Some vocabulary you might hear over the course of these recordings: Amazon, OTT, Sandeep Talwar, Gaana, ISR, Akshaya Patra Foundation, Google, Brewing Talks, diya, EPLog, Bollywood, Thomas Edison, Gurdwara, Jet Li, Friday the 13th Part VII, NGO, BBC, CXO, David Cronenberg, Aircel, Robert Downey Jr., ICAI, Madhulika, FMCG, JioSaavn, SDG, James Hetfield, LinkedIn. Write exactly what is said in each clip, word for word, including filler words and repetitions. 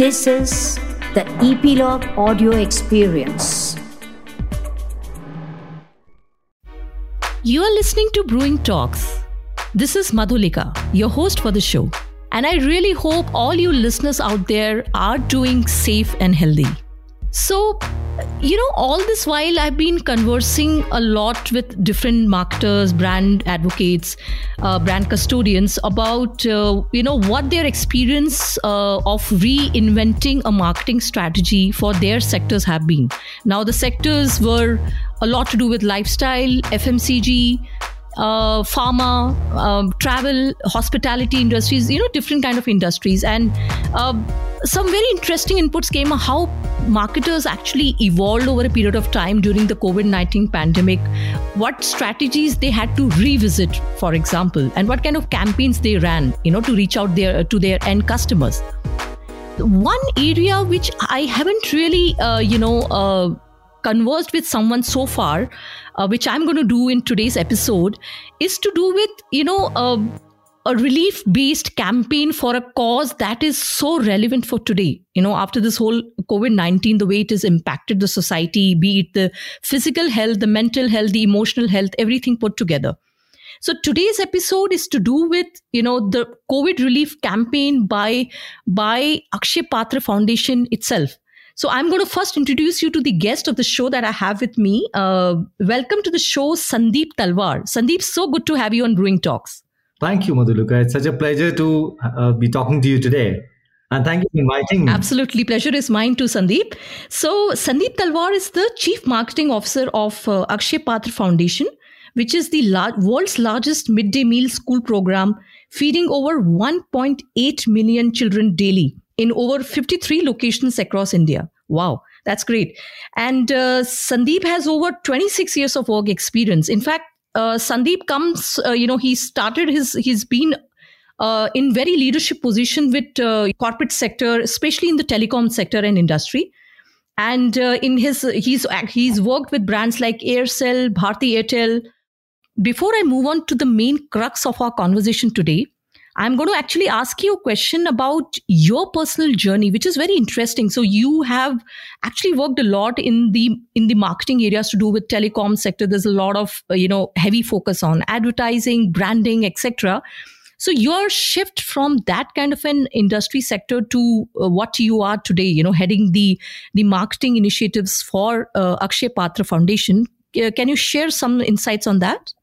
This is the EPLog audio experience. You are listening to Brewing Talks. This is Madhulika, your host for the show. And I really hope all you listeners out there are doing safe and healthy. So, you know, all this while I've been conversing a lot with different marketers, brand advocates, uh, brand custodians about, uh, you know, what their experience uh, of reinventing a marketing strategy for their sectors have been. Now, the sectors were a lot to do with lifestyle, F M C G, uh, pharma, um, travel, hospitality industries, you know, different kind of industries. And uh, some very interesting inputs came on how marketers actually evolved over a period of time during the covid nineteen pandemic, what strategies they had to revisit, for example, and what kind of campaigns they ran, you know, to reach out their, to their end customers. One area which I haven't really, uh, you know, uh, conversed with someone so far, uh, which I'm going to do in today's episode, is to do with, you know, uh, a relief-based campaign for a cause that is so relevant for today. You know, after this whole covid nineteen, the way it has impacted the society, be it the physical health, the mental health, the emotional health, everything put together. So today's episode is to do with, you know, the COVID relief campaign by, by Akshaya Patra Foundation itself. So I'm going to first introduce you to the guest of the show that I have with me. Uh, welcome to the show, Sandeep Talwar. Sandeep, so good to have you on Brewing Talks. Thank you, Madhulika. It's such a pleasure to uh, be talking to you today. And thank you for inviting me. Absolutely. Pleasure is mine too, Sandeep. So Sandeep Talwar is the Chief Marketing Officer of uh, Akshaya Patra Foundation, which is the la- world's largest midday meal school program, feeding over one point eight million children daily in over fifty-three locations across India. Wow, that's great. And uh, Sandeep has over twenty-six years of work experience. In fact, Uh, Sandeep comes, uh, you know, he started his, he's been uh, in very leadership position with uh, corporate sector, especially in the telecom sector and industry. And uh, in his, he's, he's worked with brands like Aircel, Bharti Airtel. Before I move on to the main crux of our conversation today, I'm going to actually ask you a question about your personal journey, which is very interesting. So you have actually worked a lot in the in the marketing areas to do with telecom sector. There's a lot of, you know, heavy focus on advertising, branding, et cetera. So your shift from that kind of an industry sector to uh, what you are today, you know, heading the the marketing initiatives for uh, Akshaya Patra Foundation. Uh, can you share some insights on that?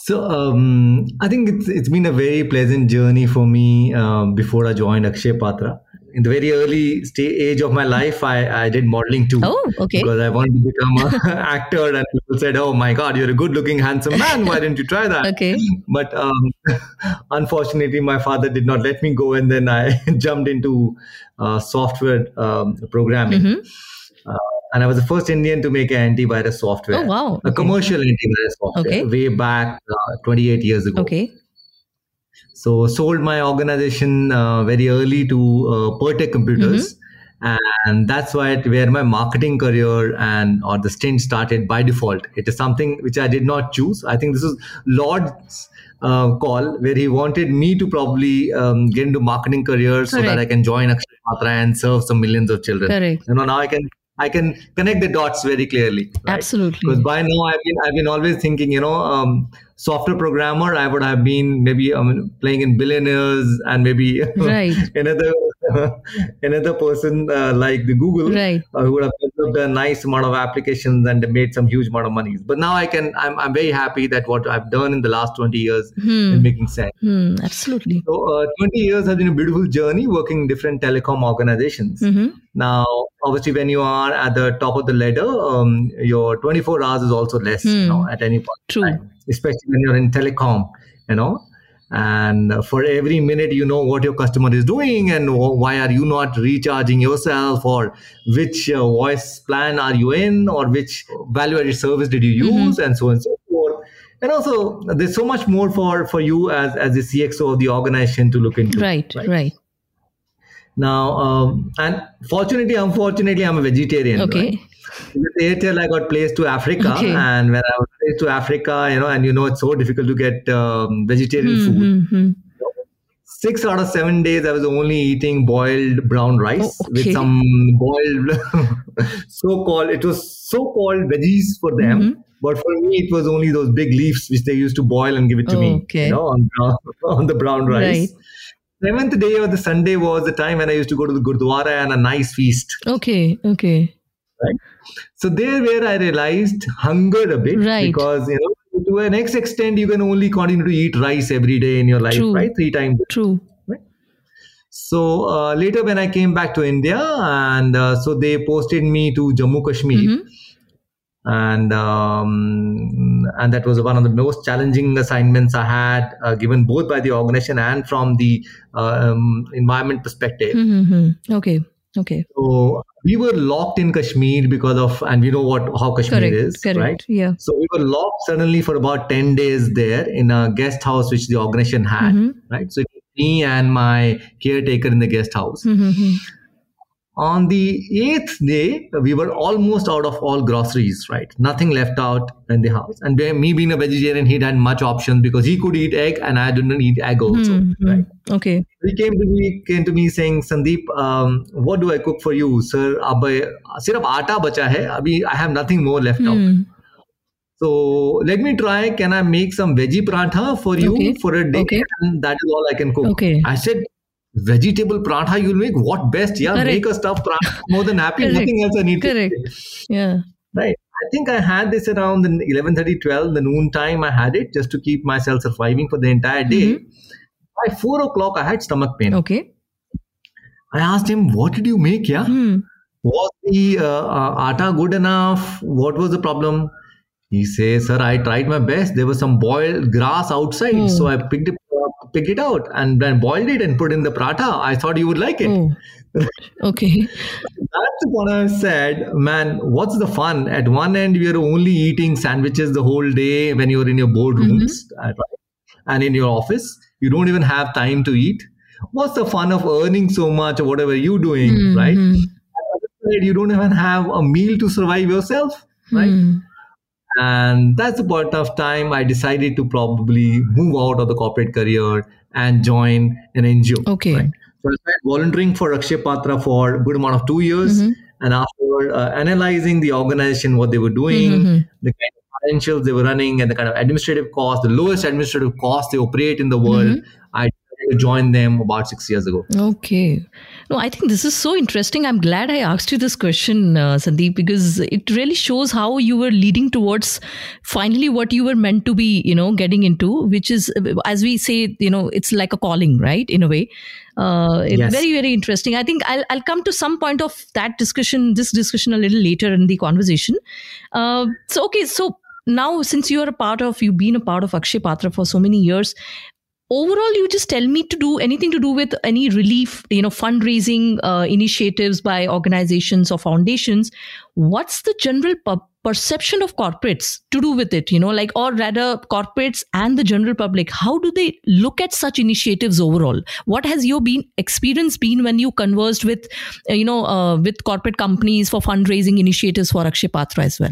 So um, I think it's it's been a very pleasant journey for me um, before I joined Akshaya Patra. In the very early stage of my life, I, I did modeling too. Oh, okay. Because I wanted to become an actor and people said, oh my God, you're a good looking, handsome man. Why didn't you try that? Okay. But um, unfortunately, my father did not let me go. And then I jumped into uh, software um, programming. Mm-hmm. Uh, And I was the first Indian to make an antivirus software. Oh, wow. Okay. A commercial antivirus software okay. way back uh, twenty-eight years ago. Okay. So sold my organization uh, very early to uh, Pertec Computers. Mm-hmm. And that's why it, where my marketing career and or the stint started by default. It is something which I did not choose. I think this is Lord's uh, call where he wanted me to probably um, get into marketing career so that I can join Akshaya Patra and serve some millions of children. Correct. You know, now I can... I can connect the dots very clearly. Right? Absolutely. Because by now I've been I've been always thinking, you know, um, software programmer. I would have been maybe um, playing in Billionaires and maybe right. another another person uh, like the Google right. uh, who would have developed a nice amount of applications and made some huge amount of money. But now I can. I'm I'm very happy that what I've done in the last twenty years hmm. is making sense. Hmm. Absolutely. So uh, twenty years has been a beautiful journey working in different telecom organizations. Mm-hmm. Now, obviously, when you are at the top of the ladder, um, your twenty-four hours is also less, mm. you know, at any point. True. Time, especially when you're in telecom, you know, and for every minute, you know what your customer is doing and why are you not recharging yourself or which uh, voice plan are you in or which value-added service did you use mm-hmm. and so on and so forth. And also, there's so much more for, for you as, as the C X O of the organization to look into. Right, right. right. Now, um, and fortunately, unfortunately, I'm a vegetarian. Okay. Right? With Airtel, I got placed to Africa. Okay. And when I was placed to Africa, you know, and you know, it's so difficult to get um, vegetarian mm-hmm. food. Mm-hmm. six out of seven days, I was only eating boiled brown rice oh, okay. with some boiled, so-called, it was so-called veggies for them. Mm-hmm. But for me, it was only those big leaves which they used to boil and give it to oh, me okay. you know, on, on the brown rice. Right. Seventh day of the Sunday was the time when I used to go to the Gurdwara and a nice feast. Okay, okay. Right. So there where I realized hunger a bit right. because, you know, to an X extent, you can only continue to eat rice every day in your life, True. right? Three times. True. Right? So uh, later when I came back to India, and uh, so they posted me to Jammu Kashmir. Mm-hmm. And um, and that was one of the most challenging assignments I had, uh, given both by the organization and from the uh, um, environment perspective. Mm-hmm. Okay. Okay. So we were locked in Kashmir because of, and we know what how Kashmir correct, is, correct, right? Yeah. So we were locked suddenly for about ten days there in a guest house which the organization had, mm-hmm. right? So it was me and my caretaker in the guest house. Mm-hmm. On the eighth day, we were almost out of all groceries, right? Nothing left out in the house. And me being a vegetarian, he didn't much options because he could eat egg and I didn't eat egg also, mm-hmm. right? Okay. He came to me, came to me saying, Sandeep, um, what do I cook for you, sir? Abhi, sirf aata bacha hai. Abhi, I have nothing more left mm. out. So let me try. Can I make some veggie paratha for you okay. for a day? Okay. And that is all I can cook. Okay. I said, vegetable paratha you'll make? What best? Yeah, Correct. Make a stuffed paratha. More than happy. Correct. Nothing else I need Correct. To say. Yeah. Right. I think I had this around the eleven thirty, twelve, the noon time. I had it just to keep myself surviving for the entire day. Mm-hmm. By four o'clock, I had stomach pain. Okay. I asked him, what did you make? Yeah. Mm. Was the uh, uh, atta good enough? What was the problem? He says, sir, I tried my best. There was some boiled grass outside. Mm. So I picked it pick it out and then boiled it and put in the paratha. I thought you would like it. Oh, okay. That's when I said, man, what's the fun? At one end, we are only eating sandwiches the whole day when you're in your boardrooms mm-hmm. and in your office. You don't even have time to eat. What's the fun of earning so much or whatever you're doing, mm-hmm. right? And you don't even have a meal to survive yourself, right? Mm. And that's the point of time I decided to probably move out of the corporate career and join an N G O. Okay. Right? So I started volunteering for Akshaya Patra for a good amount of two years. Mm-hmm. And after uh, analyzing the organization, what they were doing, mm-hmm. the kind of financials they were running and the kind of administrative costs, the lowest administrative costs they operate in the world, mm-hmm. I decided to join them about six years ago. Okay. No, I think this is so interesting. I'm glad I asked you this question, uh, Sandeep, because it really shows how you were leading towards finally what you were meant to be, you know, getting into, which is, as we say, you know, it's like a calling, right? In a way. Uh, it's yes. very, very interesting. I think I'll, I'll come to some point of that discussion, this discussion a little later in the conversation. Uh, so, okay. So now since you are a part of, you've been a part of Akshaya Patra for so many years, overall, you just tell me to do anything to do with any relief, you know, fundraising uh, initiatives by organizations or foundations. What's the general pub- perception of corporates to do with it, you know, like, or rather corporates and the general public? How do they look at such initiatives overall? What has your been experience been when you conversed with, you know, uh, with corporate companies for fundraising initiatives for Akshaya Patra as well?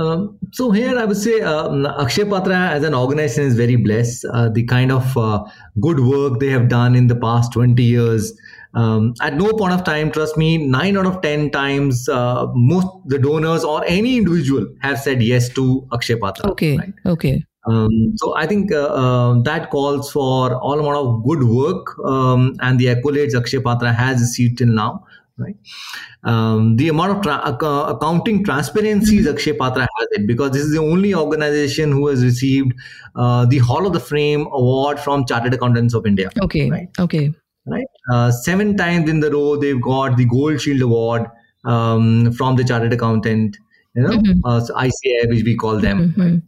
Um, so here I would say um, Akshaya Patra as an organization is very blessed. Uh, the kind of uh, good work they have done in the past twenty years. Um, at no point of time, trust me, nine out of ten times uh, most the donors or any individual have said yes to Akshaya Patra. Okay, right? okay. Um, so I think uh, uh, that calls for all amount of good work um, and the accolades Akshaya Patra has received till now. Right, um, the amount of tra- ac- accounting transparencies mm-hmm. Akshaya Patra has it, because this is the only organization who has received uh, the Hall of the Frame award from Chartered Accountants of India. Okay, right, okay, right. Uh, seven times in the row, they've got the Gold Shield Award um, from the Chartered Accountant, you know, mm-hmm. uh, so I C A I, which we call them. Mm-hmm. Right?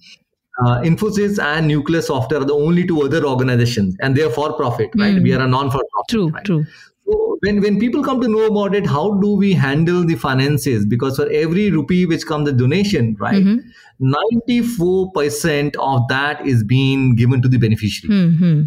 Uh, Infosys and Nucleus Software are the only two other organizations, and they are for profit. Right, mm-hmm. we are a non-for-profit. True, right? true. So when, when people come to know about it, how do we handle the finances? Because for every rupee which comes a donation, right, mm-hmm. ninety-four percent of that is being given to the beneficiary, mm-hmm.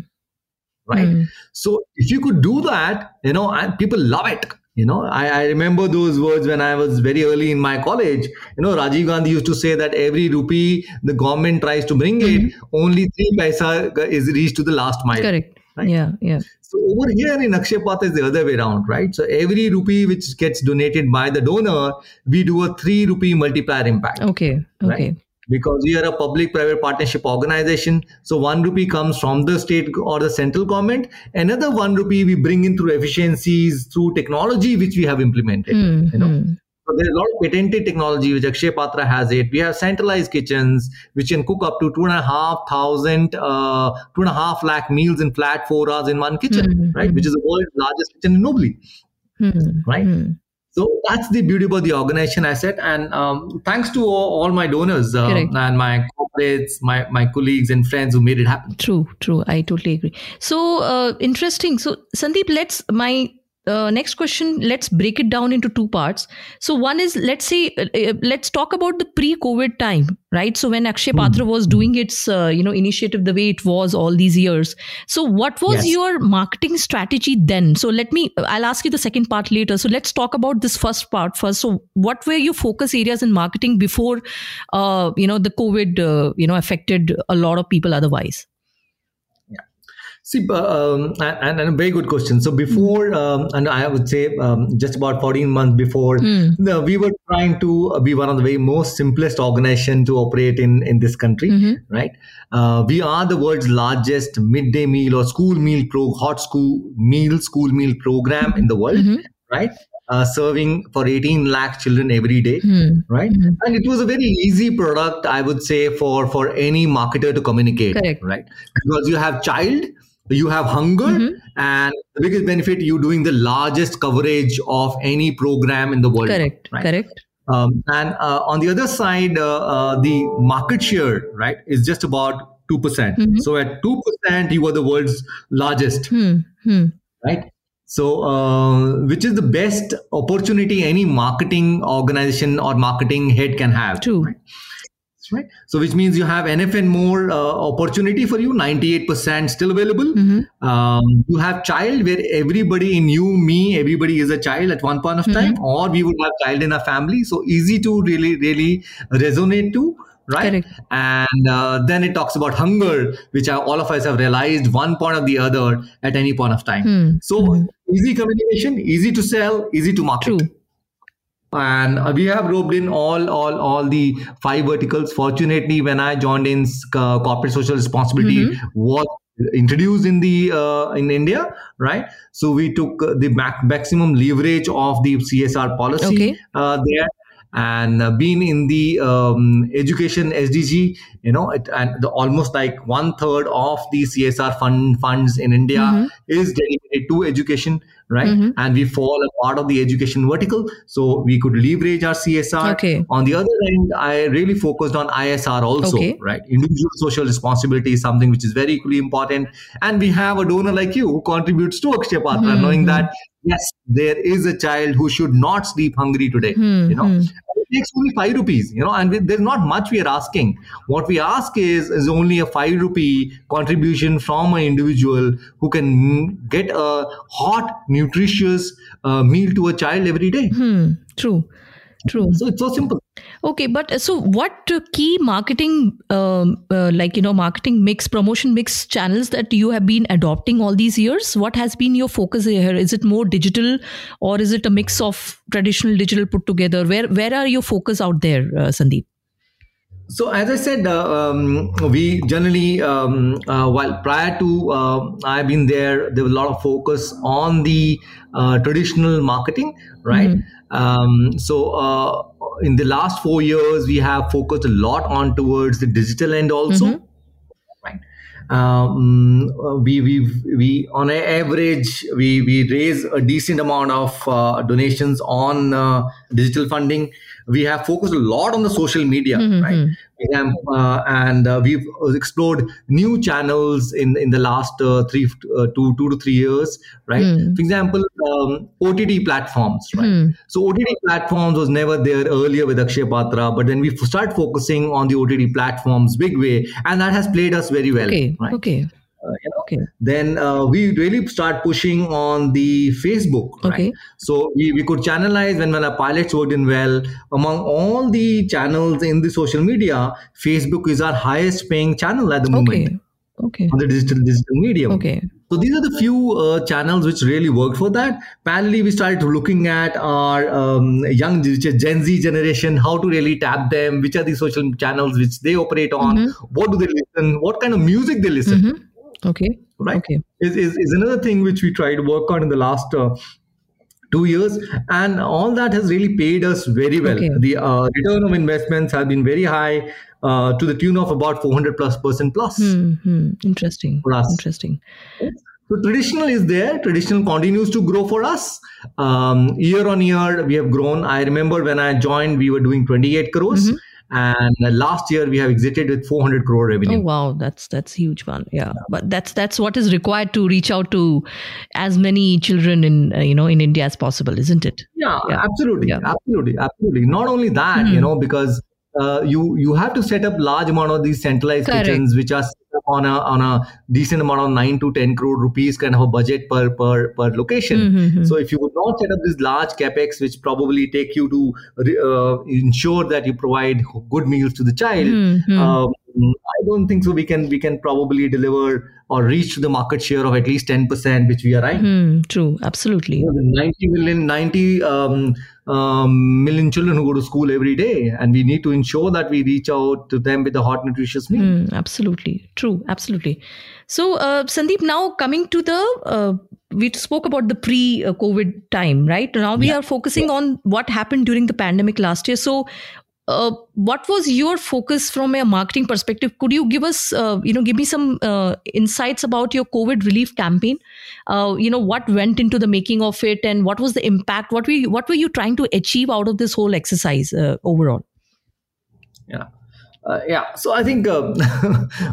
right? Mm-hmm. So if you could do that, you know, and people love it. You know, I, I remember those words when I was very early in my college. You know, Rajiv Gandhi used to say that every rupee the government tries to bring mm-hmm. it, only three paisa is reached to the last mile. Correct. Right? Yeah, yeah. So over here in Akshaya Patra is the other way around, right? So every rupee which gets donated by the donor, we do a three rupee multiplier impact. Okay, okay. Right? Because we are a public-private partnership organization. So one rupee comes from the state or the central government. Another one rupee we bring in through efficiencies, through technology, which we have implemented. Mm-hmm. You know? So there's a lot of patented technology, which Akshaya Patra has it. We have centralized kitchens, which can cook up to two and a half thousand, uh, two and a half lakh meals in flat four hours in one kitchen, mm-hmm. right? Which is the world's largest kitchen in Nobly, mm-hmm. right? Mm-hmm. So that's the beauty about the organization asset. And um, thanks to all, all my donors uh, and my corporates, my, my colleagues and friends who made it happen. True, true. I totally agree. So uh, interesting. So Sandeep, let's, my uh, next question, let's break it down into two parts. So one is, let's say, uh, let's talk about the pre-COVID time, right? So when Akshaya Patra mm. was doing its, uh, you know, initiative the way it was all these years. So what was yes. your marketing strategy then? So let me, I'll ask you the second part later. So let's talk about this first part first. So what were your focus areas in marketing before, uh, you know, the COVID, uh, you know, affected a lot of people otherwise? See, um, and, and a very good question. So before, um, and I would say um, just about fourteen months before, mm. no, we were trying to be one of the very most simplest organization to operate in, in this country, mm-hmm. right? Uh, we are the world's largest midday meal or school meal, pro- hot school meal, school meal program mm-hmm. in the world, mm-hmm. right? Uh, serving for eighteen lakh children every day, mm. right? Mm. And it was a very easy product, I would say, for, for any marketer to communicate, Correct. right? Because you have child, you have hunger mm-hmm. and the biggest benefit, you're doing the largest coverage of any program in the world. Correct, right? correct. Um, and uh, on the other side, uh, uh, the market share, right, is just about two percent. Mm-hmm. So at two percent, you are the world's largest, mm-hmm. right? So, uh, which is the best opportunity any marketing organization or marketing head can have. True. Right? Right. So, which means you have enough and more uh, opportunity for you, ninety-eight percent still available. Mm-hmm. Um, you have child where everybody in you, me, everybody is a child at one point of mm-hmm. time, or we would have child in our family. So easy to really, really resonate to. Right. Correct. And uh, then it talks about hunger, which I, all of us have realized one point or the other at any point of time. Mm-hmm. So mm-hmm. easy communication, easy to sell, easy to market. True. And we have roped in all, all, all the five verticals. Fortunately, when I joined in, uh, corporate social responsibility mm-hmm. was introduced in the uh, in India, right? So we took uh, the mac- maximum leverage of the C S R policy okay. uh, there, and uh, been in the um, education S D G, you know, it, and the, almost like one third of the C S R fund funds in India mm-hmm. is dedicated to education. Right. Mm-hmm. And we fall a part of the education vertical. So we could leverage our C S R. Okay. On the other end, I really focused on I S R also. Okay. Right. Individual social responsibility is something which is very equally important. And we have a donor like you who contributes to Akshaya Patra, mm-hmm. knowing that, yes, there is a child who should not sleep hungry today. Mm-hmm. You know, it takes only five rupees, you know, and we, there's not much we are asking. What we ask is, is only a five rupee contribution from an individual who can get a hot, nutritious uh, meal to a child every day. Hmm, true, true. So it's so simple. Okay, but so what key marketing, um, uh, like, you know, marketing mix, promotion mix channels that you have been adopting all these years? What has been your focus here? Is it more digital or is it a mix of traditional digital put together? Where, where are your focus out there, uh, Sandeep? So as I said, uh, um, we generally, um, uh, while prior to uh, I've been there, there was a lot of focus on the uh, traditional marketing, right? Mm-hmm. Um, so uh, in the last four years, we have focused a lot on towards the digital end also. Mm-hmm. Um, we we we on an average we we raise a decent amount of uh, donations on uh, digital funding. We have focused a lot on the social media, mm-hmm. right? We have, uh, and uh, we've explored new channels in in the last uh, three uh, two two to three years, right? Mm. For example, um, O T T platforms, right? Mm. So O T T platforms was never there earlier with Akshaya Patra, but then we f- start focusing on the O T T platforms big way, and that has played us very well. Okay. Right? Okay. Uh, you know, okay. Then uh, we really start pushing on the Facebook. Okay. Right? So we, we could channelize when, when our pilots worked in well. Among all the channels in the social media, Facebook is our highest paying channel at the moment. Okay. Okay. On the digital digital medium. Okay. So these are the few uh, channels which really worked for that. Parallelly, we started looking at our um, young Gen Z generation, how to really tap them, which are the social channels which they operate on, mm-hmm. what do they listen, what kind of music they listen to. Mm-hmm. Okay. Right. Okay. Is, is, is another thing which we tried to work on in the last uh, two years. And all that has really paid us very well. Okay. The uh, return of investments have been very high. Uh, to the tune of about four hundred plus percent plus. Mm-hmm. Interesting. For us. Interesting. So traditional is there. Traditional continues to grow for us. Um, year on year, we have grown. I remember when I joined, we were doing twenty-eight crores. Mm-hmm. And last year we have exited with four hundred crore revenue. Oh wow, that's that's huge one. Yeah, yeah. But that's that's what is required to reach out to as many children in uh, you know in India as possible, isn't it? Yeah, yeah. absolutely, yeah. absolutely, absolutely. Not only that, mm-hmm. you know, because uh, you you have to set up large amount of these centralized Correct. kitchens, which are set up on a on a decent amount of nine to ten crore rupees kind of a budget per per per location. Mm-hmm. So if you would not set up this large capex, which probably take you to uh, ensure that you provide good meals to the child, mm-hmm. um, I don't think so. We can we can probably deliver or reach the market share of at least ten percent, which we are right. Mm, true, absolutely. You know, ninety million, ninety um, um, million children who go to school every day, and we need to ensure that we reach out to them with a hot, nutritious meal. Mm, absolutely, true, absolutely. So, uh, Sandeep, now coming to the uh, we spoke about the pre-COVID time, right? Now we yeah. are focusing on what happened during the pandemic last year. So. Uh, what was your focus from a marketing perspective? Could you give us, uh, you know, give me some uh, insights about your COVID relief campaign? Uh, you know, what went into the making of it, and what was the impact? What were you, what were you trying to achieve out of this whole exercise uh, overall? Yeah. Uh, yeah, so I think uh,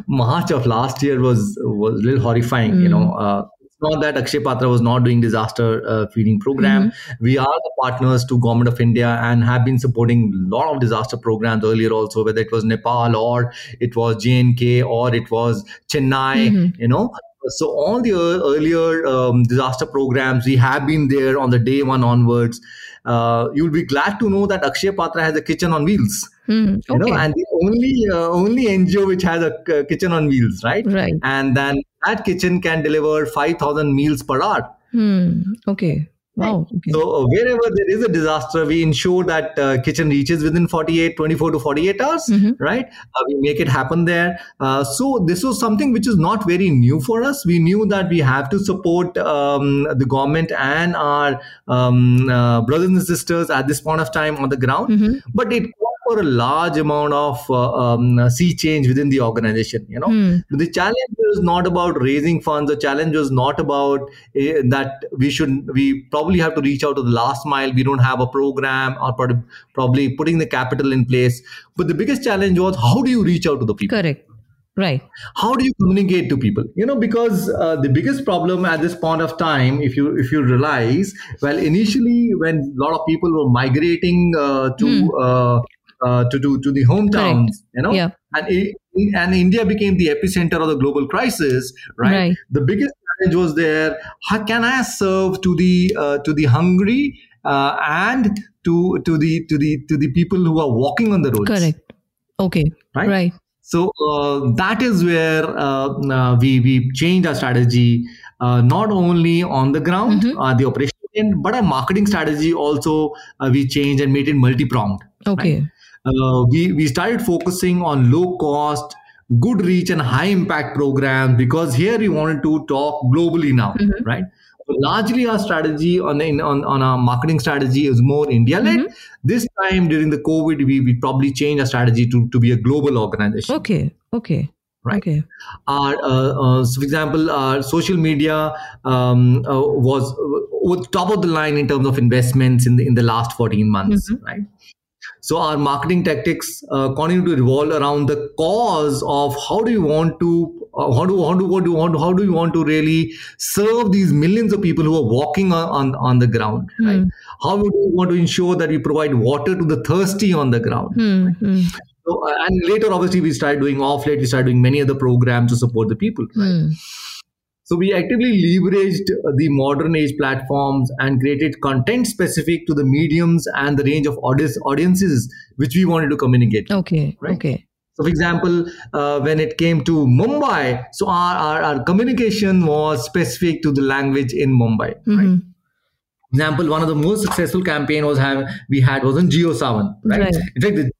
March of last year was was a little horrifying, mm. you know. Uh, Not that Akshaya Patra was not doing disaster uh, feeding program. Mm-hmm. We are the partners to Government of India and have been supporting a lot of disaster programs earlier also, whether it was Nepal or it was J N K or it was Chennai, mm-hmm. you know. So all the earlier um, disaster programs, we have been there on the day one onwards. Uh, you'll be glad to know that Akshaya Patra has a kitchen on wheels. Mm, okay. You know, and the only uh, only N G O which has a uh, kitchen on wheels, right? Right. And then that kitchen can deliver five thousand meals per hour. Mm, okay. Wow. Okay. So uh, wherever there is a disaster, we ensure that uh, kitchen reaches within forty-eight, twenty-four to forty-eight hours, mm-hmm. right? Uh, we make it happen there. Uh, so this was something which is not very new for us. We knew that we have to support um, the government and our um, uh, brothers and sisters at this point of time on the ground, mm-hmm. but it for a large amount of uh, um, sea change within the organization, you know. Mm. The challenge was not about raising funds. The challenge was not about uh, that we should, we probably have to reach out to the last mile. We don't have a program or pro- probably putting the capital in place. But the biggest challenge was how do you reach out to the people? Correct. Right. How do you communicate to people? You know, because uh, the biggest problem at this point of time, if you if you realize, well, initially when a lot of people were migrating uh, to mm. uh, Uh, to, to to the hometowns, right. you know, yeah. and it, and India became the epicenter of the global crisis, right? right? The biggest challenge was there. How can I serve to the uh, to the hungry uh, and to to the to the to the people who are walking on the roads? Correct. Okay. Right. Right. So uh, that is where uh, uh, we we changed our strategy, uh, not only on the ground, mm-hmm. uh, the operation, but our marketing strategy also uh, we changed and made it multi-pronged. Okay. Right? Uh, we, we started focusing on low cost, good reach and high impact programs because here we wanted to talk globally now, mm-hmm. right? So largely our strategy on, the, on on our marketing strategy is more India-led. Mm-hmm. This time during the COVID, we, we probably changed our strategy to, to be a global organization. Okay, okay. Right. Okay. Our, uh, uh, so for example, our social media um, uh, was, was top of the line in terms of investments in the, in the last fourteen months, mm-hmm. right? So our marketing tactics uh, continue to revolve around the cause of how do you want to uh, how do how do what do you want how do you want to really serve these millions of people who are walking on on, on the ground, mm. right? How do you want to ensure that we provide water to the thirsty on the ground? Mm. Mm. So, uh, and later, obviously, we started doing off-late. We started doing many other programs to support the people. Right? Mm. So we actively leveraged the modern age platforms and created content specific to the mediums and the range of audiences which we wanted to communicate. Okay, right? okay. So for example, uh, when it came to Mumbai, so our, our, our communication was specific to the language in Mumbai. Mm-hmm. Right? For example, one of the most successful campaign was have we had was on JioSaavn. Right? Right. In fact, the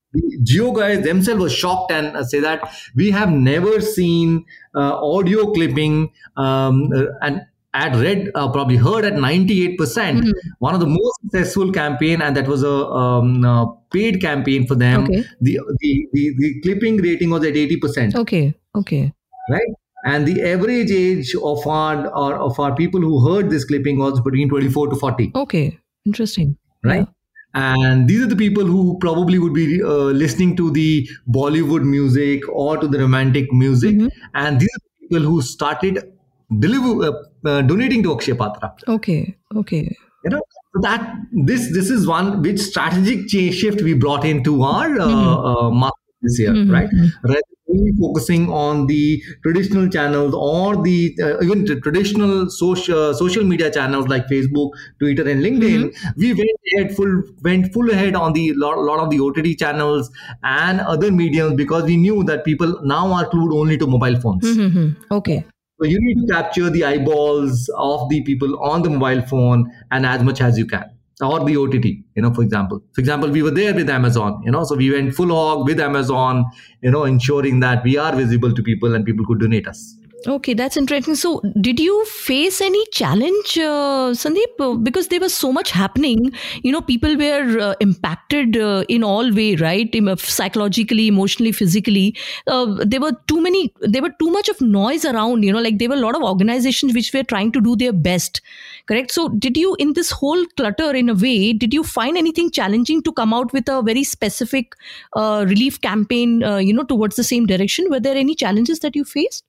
Jio guys themselves were shocked and uh, say that we have never seen uh, audio clipping um, uh, and at read uh, probably heard at ninety-eight percent. Mm-hmm. One of the most successful campaign, and that was a, um, a paid campaign for them. Okay. The, the the the clipping rating was at eighty percent. Okay. Okay. Right. And the average age of our or of our people who heard this clipping was between twenty-four to forty. Okay. Interesting. Right. Yeah. And these are the people who probably would be uh, listening to the Bollywood music or to the romantic music. Mm-hmm. And these are the people who started deliver, uh, uh, donating to Akshaya Patra. Okay. Okay. You know, so that this this is one which strategic shift we brought into our uh, mm-hmm. uh, market this year, mm-hmm. right? Rather than focusing on the traditional channels or the uh, even the traditional social social media channels like Facebook, Twitter, and LinkedIn, mm-hmm. we went ahead full went full ahead on the lot, lot of the O T T channels and other mediums because we knew that people now are clued only to mobile phones. Mm-hmm. Okay. So you need to capture the eyeballs of the people on the mobile phone and as much as you can, or the O T T, you know, for example. For example, we were there with Amazon, you know, so we went full hog with Amazon, you know, ensuring that we are visible to people and people could donate us. Okay, that's interesting. So did you face any challenge, uh, Sandeep? Because there was so much happening, you know, people were uh, impacted uh, in all way, right? Psychologically, emotionally, physically. Uh, there were too many, there were too much of noise around, you know, like there were a lot of organizations which were trying to do their best, correct? So did you, in this whole clutter in a way, did you find anything challenging to come out with a very specific uh, relief campaign, uh, you know, towards the same direction? Were there any challenges that you faced?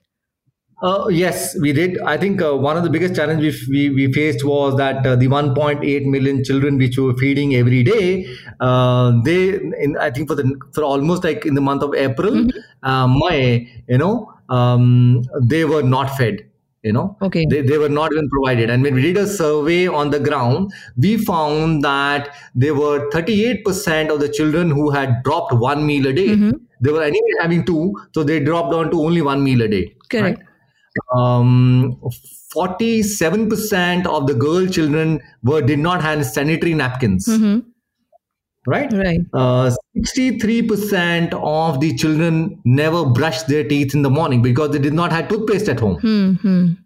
Uh, yes, we did. I think uh, one of the biggest challenges we, we, we faced was that uh, the one point eight million children which we were feeding every day, uh, they, in, I think for the for almost like in the month of April, mm-hmm. uh, May, you know, um, they were not fed. You know, okay. they, they were not even provided. And when we did a survey on the ground, we found that there were thirty-eight percent of the children who had dropped one meal a day. Mm-hmm. They were anyway having two, so they dropped down to only one meal a day. Correct. Right? Um, forty-seven percent of the girl children were did not have sanitary napkins. Mm-hmm. Right? Right. Uh, sixty-three percent of the children never brushed their teeth in the morning because they did not have toothpaste at home. Mm-hmm. And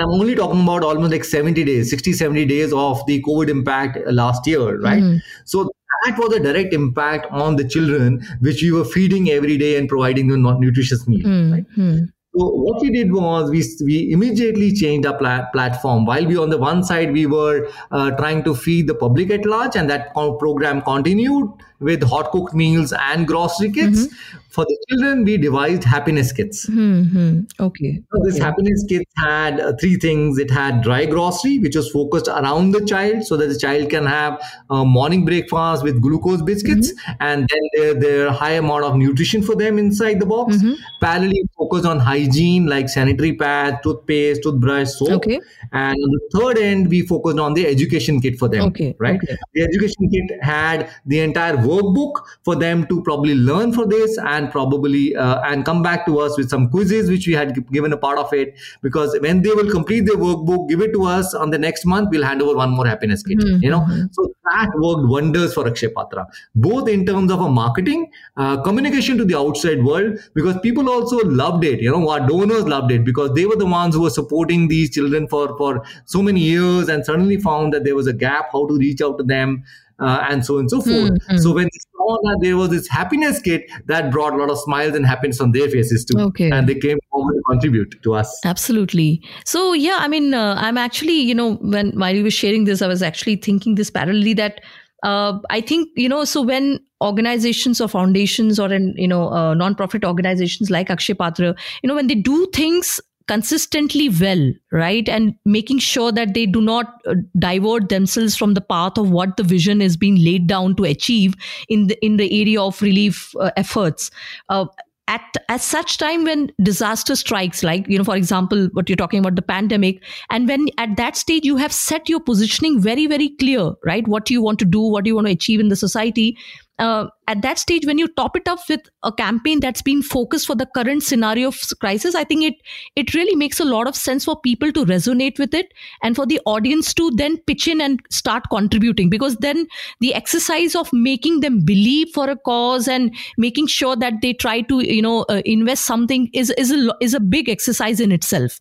I'm only talking about almost like seventy days, sixty, seventy days of the COVID impact last year, right? Mm-hmm. So that was a direct impact on the children, which we were feeding every day and providing them nutritious meal, mm-hmm. right? So what we did was we we immediately changed our pla- platform. While we on the one side, we were uh, trying to feed the public at large, and that co- program continued with hot cooked meals and grocery kits. Mm-hmm. For the children, we devised happiness kits. Mm-hmm. Okay. So this okay. happiness kit had uh, three things. It had dry grocery, which was focused around the child so that the child can have a morning breakfast with glucose biscuits, mm-hmm. and then there, there are high amount of nutrition for them inside the box. Mm-hmm. Parallelly focused on hygiene like sanitary pads, toothpaste, toothbrush, soap. Okay. And on the third end, we focused on the education kit for them. Okay. Right. Okay. The education kit had the entire workbook for them to probably learn for this and probably uh, and come back to us with some quizzes which we had g- given a part of it, because when they will complete their workbook, give it to us on the next month, we'll hand over one more happiness kit. Mm-hmm. You know, so that worked wonders for Akshaya Patra, both in terms of a marketing uh, communication to the outside world, because people also loved it. You know, our donors loved it because they were the ones who were supporting these children for for so many years, and suddenly found that there was a gap how to reach out to them. Uh, and so on and so forth. Mm-hmm. So when they saw that there was this happiness kit, that brought a lot of smiles and happiness on their faces too. Okay. And they came forward to contribute to us. Absolutely. So yeah, I mean, uh, I'm actually, you know, when while you were sharing this, I was actually thinking this parallelly that uh, I think, you know, so when organizations or foundations or, in, you know, uh, non-profit organizations like Akshaya Patra, you know, when they do things consistently well, right? And making sure that they do not uh, divert themselves from the path of what the vision is being laid down to achieve in the in the area of relief uh, efforts. Uh, at at such time when disaster strikes, like, you know, for example, what you're talking about, the pandemic, and when at that stage you have set your positioning very, very clear, right? What do you want to do? What do you want to achieve in the society? uh, at that stage, when you top it up with a campaign that's been focused for the current scenario of crisis, I think it it really makes a lot of sense for people to resonate with it and for the audience to then pitch in and start contributing, because then the exercise of making them believe for a cause and making sure that they try to, you know, uh, invest something is is a is a big exercise in itself,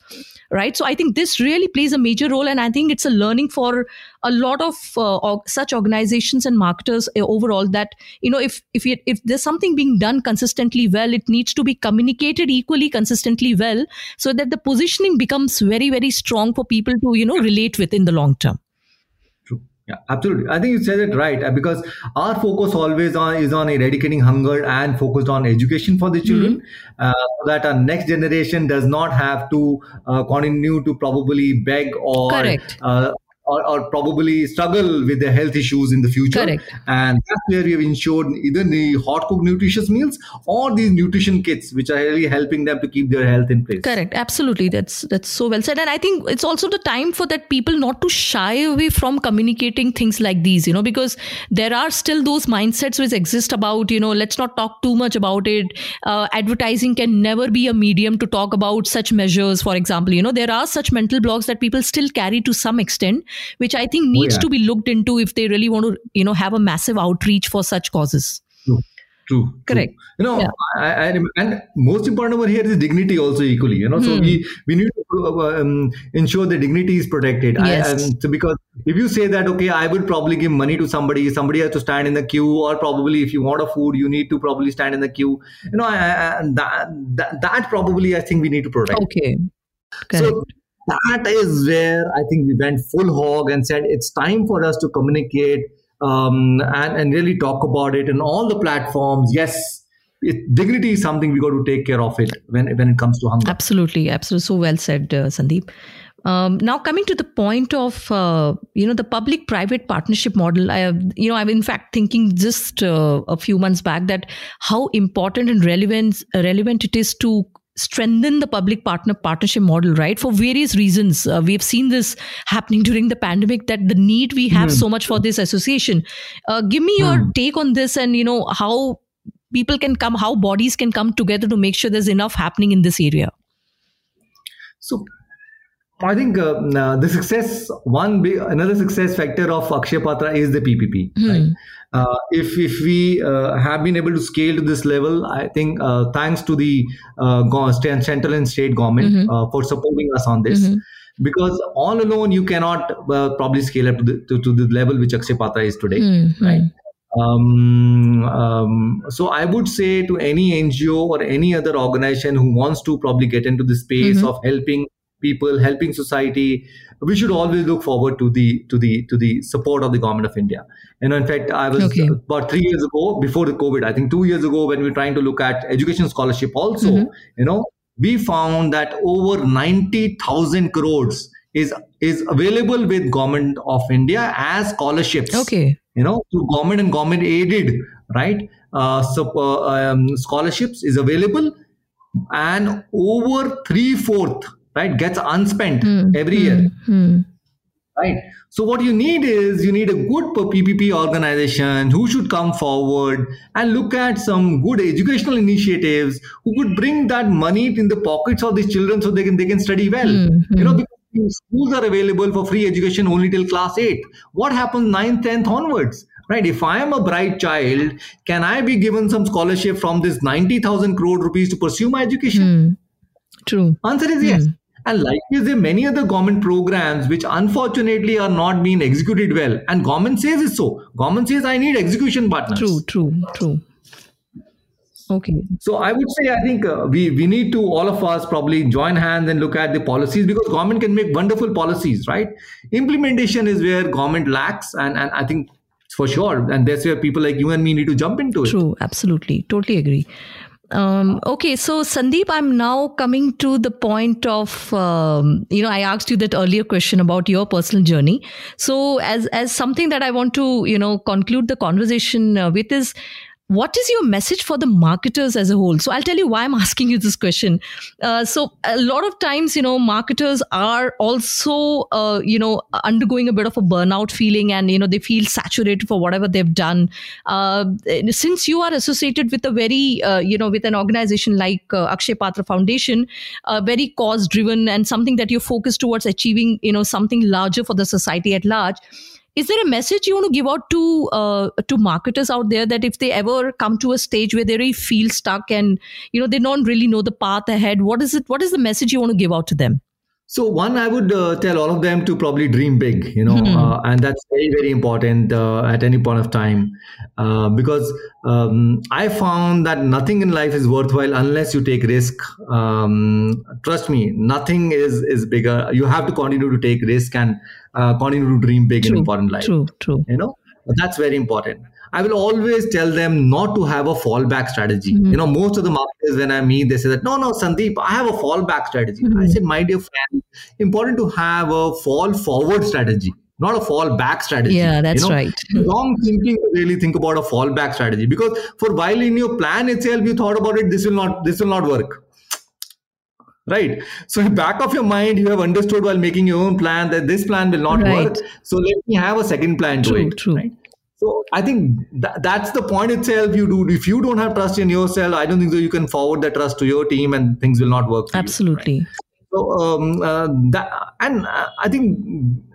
right? So I think this really plays a major role, and I think it's a learning for a lot of uh, or such organizations and marketers overall that, you know, if if you, if there's something being done consistently well, it needs to be communicated equally consistently well, so that the positioning becomes very, very strong for people to, you know, relate with in the long term. True. Yeah, absolutely. I think you said it right, because our focus always on, is on eradicating hunger and focused on education for the children, mm-hmm. uh, so that our next generation does not have to uh, continue to probably beg or... Correct. Uh, Or, or probably struggle with their health issues in the future. Correct. And that's where we have ensured either the hot cooked nutritious meals or these nutrition kits, which are really helping them to keep their health in place. Correct. Absolutely. That's that's so well said. And I think it's also the time for that people not to shy away from communicating things like these, you know, because there are still those mindsets which exist about, you know, let's not talk too much about it. Uh, advertising can never be a medium to talk about such measures. For example, you know, there are such mental blocks that people still carry to some extent, which I think needs oh, yeah. to be looked into if they really want to, you know, have a massive outreach for such causes. True, true. Correct. True. You know, yeah. I, I, and most important over here is dignity also equally, you know, hmm. so we, we need to um, ensure that dignity is protected. Yes. I, and so because if you say that, okay, I will probably give money to somebody, somebody has to stand in the queue, or probably if you want a food, you need to probably stand in the queue. You know, I, I, that, that, that probably I think we need to protect. Okay. Correct. So, that is where I think we went full hog and said it's time for us to communicate um, and, and really talk about it in all the platforms. Yes. It, dignity is something we got to take care of it when, when it comes to hunger. Absolutely. Absolutely. So well said, uh, Sandeep. Um, now coming to the point of, uh, you know, the public-private partnership model, I have, you know, I'm in fact thinking just uh, a few months back that how important and relevant, relevant it is to strengthen the public partner partnership model, right? For various reasons. Uh, we have seen this happening during the pandemic, that the need we have mm. so much for this association. Uh, give me your mm. take on this and, you know, how people can come, how bodies can come together to make sure there's enough happening in this area. So I think uh, uh, the success, one big, another success factor of Akshaya Patra is the P P P. Hmm. Right? Uh, if if we uh, have been able to scale to this level, I think uh, thanks to the uh, central and state government mm-hmm. uh, for supporting us on this. Mm-hmm. Because all alone, you cannot uh, probably scale up to the, to, to the level which Akshaya Patra is today. Mm-hmm. Right. Um, um, so I would say to any N G O or any other organization who wants to probably get into the space mm-hmm. of helping people, helping society, we should always look forward to the to the to the support of the government of India. And in fact, I was okay. about three years ago, before the COVID, I think two years ago, when we were trying to look at education scholarship also, mm-hmm. you know, we found that over ninety thousand crores is is available with government of India as scholarships. Okay. You know, to government and government aided, right? Uh, so, uh, um, scholarships is available, and over three fourth. Right, gets unspent mm, every mm, year. Mm. Right. So what you need is you need a good P P P organization who should come forward and look at some good educational initiatives who could bring that money in the pockets of these children so they can they can study well. Mm, you know, because schools are available for free education only till class eight. What happens ninth, tenth onwards? Right. If I am a bright child, can I be given some scholarship from this ninety thousand crore rupees to pursue my education? Mm, true. Answer is mm. yes. And likewise, there are many other government programs which unfortunately are not being executed well. And government says it's so. Government says, I need execution partners. True, true, true. Okay. So I would say, I think uh, we, we need to, all of us probably join hands and look at the policies, because government can make wonderful policies, right? Implementation is where government lacks. And, and I think for sure. And that's where people like you and me need to jump into it. True, absolutely. Totally agree. Um, okay, so Sandeep, I'm now coming to the point of, um, you know, I asked you that earlier question about your personal journey. So as as something that I want to, you know, conclude the conversation uh, with is, What is your message for the marketers as a whole? So I'll tell you why I'm asking you this question. Uh, so a lot of times, you know, marketers are also, uh, you know, undergoing a bit of a burnout feeling, and, you know, they feel saturated for whatever they've done. Uh, since you are associated with a very, uh, you know, with an organization like uh, Akshaya Patra Foundation, uh, very cause driven and something that you're focused towards achieving, you know, something larger for the society at large. Is there a message you want to give out to uh, to marketers out there that if they ever come to a stage where they really feel stuck and, you know, they don't really know the path ahead, what is it? What is the message you want to give out to them? So one, I would uh, tell all of them to probably dream big, you know, mm-hmm. uh, and that's very, very important uh, at any point of time, uh, because um, I found that nothing in life is worthwhile unless you take risk. Um, trust me, nothing is, is bigger. You have to continue to take risk and uh, continue to dream big true, in important life. True, true. You know, that's very important. I will always tell them not to have a fallback strategy. Mm-hmm. You know, most of the marketers, when I meet, they say that, no, no, Sandeep, I have a fallback strategy. Mm-hmm. I said, my dear friend, important to have a fall forward strategy, not a fallback strategy. Yeah, that's you know? right. Long thinking to really think about a fallback strategy, because for while in your plan itself, you thought about it, this will not, this will not work. Right. So in back of your mind, you have understood while making your own plan that this plan will not right. work. So let me have a second plan true, to it. True. Right? So I think th- that's the point itself. You do if you don't have trust in yourself, I don't think so you can forward that trust to your team, and things will not work for Absolutely. You. Absolutely. Right? So um, uh, that, and uh, I think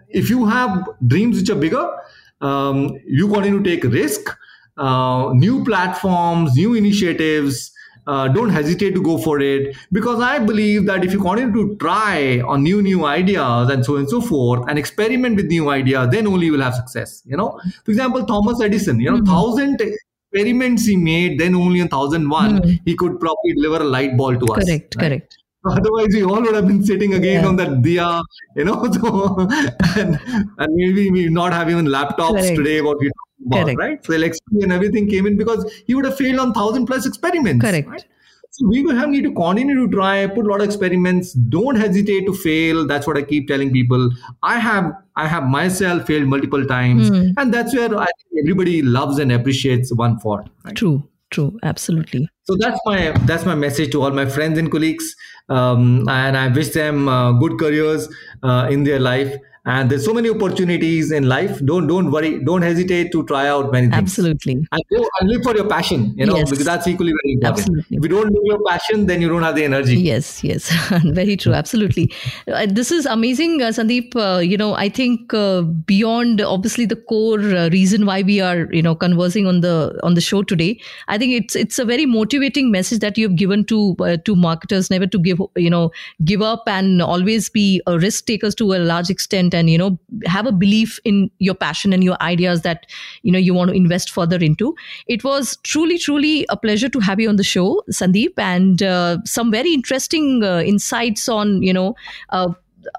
if you have dreams which are bigger, um, you continue to take risk, uh, new platforms, new initiatives. Uh, don't hesitate to go for it, because I believe that if you continue to try on new, new ideas and so on and so forth and experiment with new ideas, then only you will have success. You know, for example, Thomas Edison, you know, mm-hmm. thousand experiments he made, then only in thousand one, mm-hmm. he could probably deliver a light bulb to correct, us. Correct, right? correct. Otherwise, we all would have been sitting again yeah. on that diya, you know, so, and, and maybe we not have even laptops correct. Today, what we About, Correct. Right? So electricity and everything came in because he would have failed on thousand plus experiments. Correct. Right? So we will have need to continue to try, put a lot of experiments. Don't hesitate to fail. That's what I keep telling people. I have I have myself failed multiple times, mm. and that's where I think everybody loves and appreciates one for. Right? True. True. Absolutely. So that's my that's my message to all my friends and colleagues, um, and I wish them uh, good careers uh, in their life. And there's so many opportunities in life. Don't don't worry. Don't hesitate to try out many things. Absolutely. And, go, and live for your passion, you know, yes. because that's equally very important. Absolutely. If you don't do your passion, then you don't have the energy. Yes, yes. Very true. Absolutely. Uh, this is amazing, uh, Sandeep. Uh, you know, I think uh, beyond obviously the core uh, reason why we are, you know, conversing on the on the show today, I think it's it's a very motivating message that you've given to uh, to marketers, never to give, you know, give up and always be a risk takers to a large extent. And, you know, have a belief in your passion and your ideas that, you know, you want to invest further into. It was truly, truly a pleasure to have you on the show, Sandeep, and uh, some very interesting uh, insights on, you know, uh,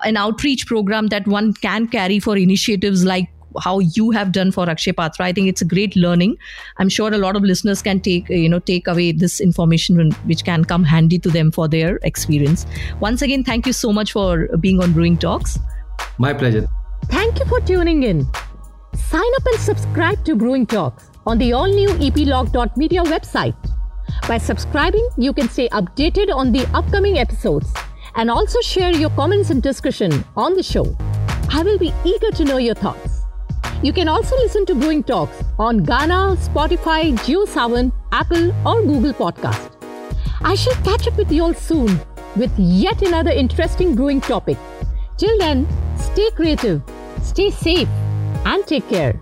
an outreach program that one can carry for initiatives like how you have done for Akshaya Patra. I think it's a great learning. I'm sure a lot of listeners can take, you know, take away this information which can come handy to them for their experience. Once again, thank you so much for being on Brewing Talks. My pleasure. Thank you for tuning in. Sign up and subscribe to Brewing Talks on the all-new E P log dot media website. By subscribing, you can stay updated on the upcoming episodes and also share your comments and discussion on the show. I will be eager to know your thoughts. You can also listen to Brewing Talks on Gaana, Spotify, JioSaavn, Apple or Google Podcast. I shall catch up with you all soon with yet another interesting brewing topic. Till then, stay creative, stay safe, and take care.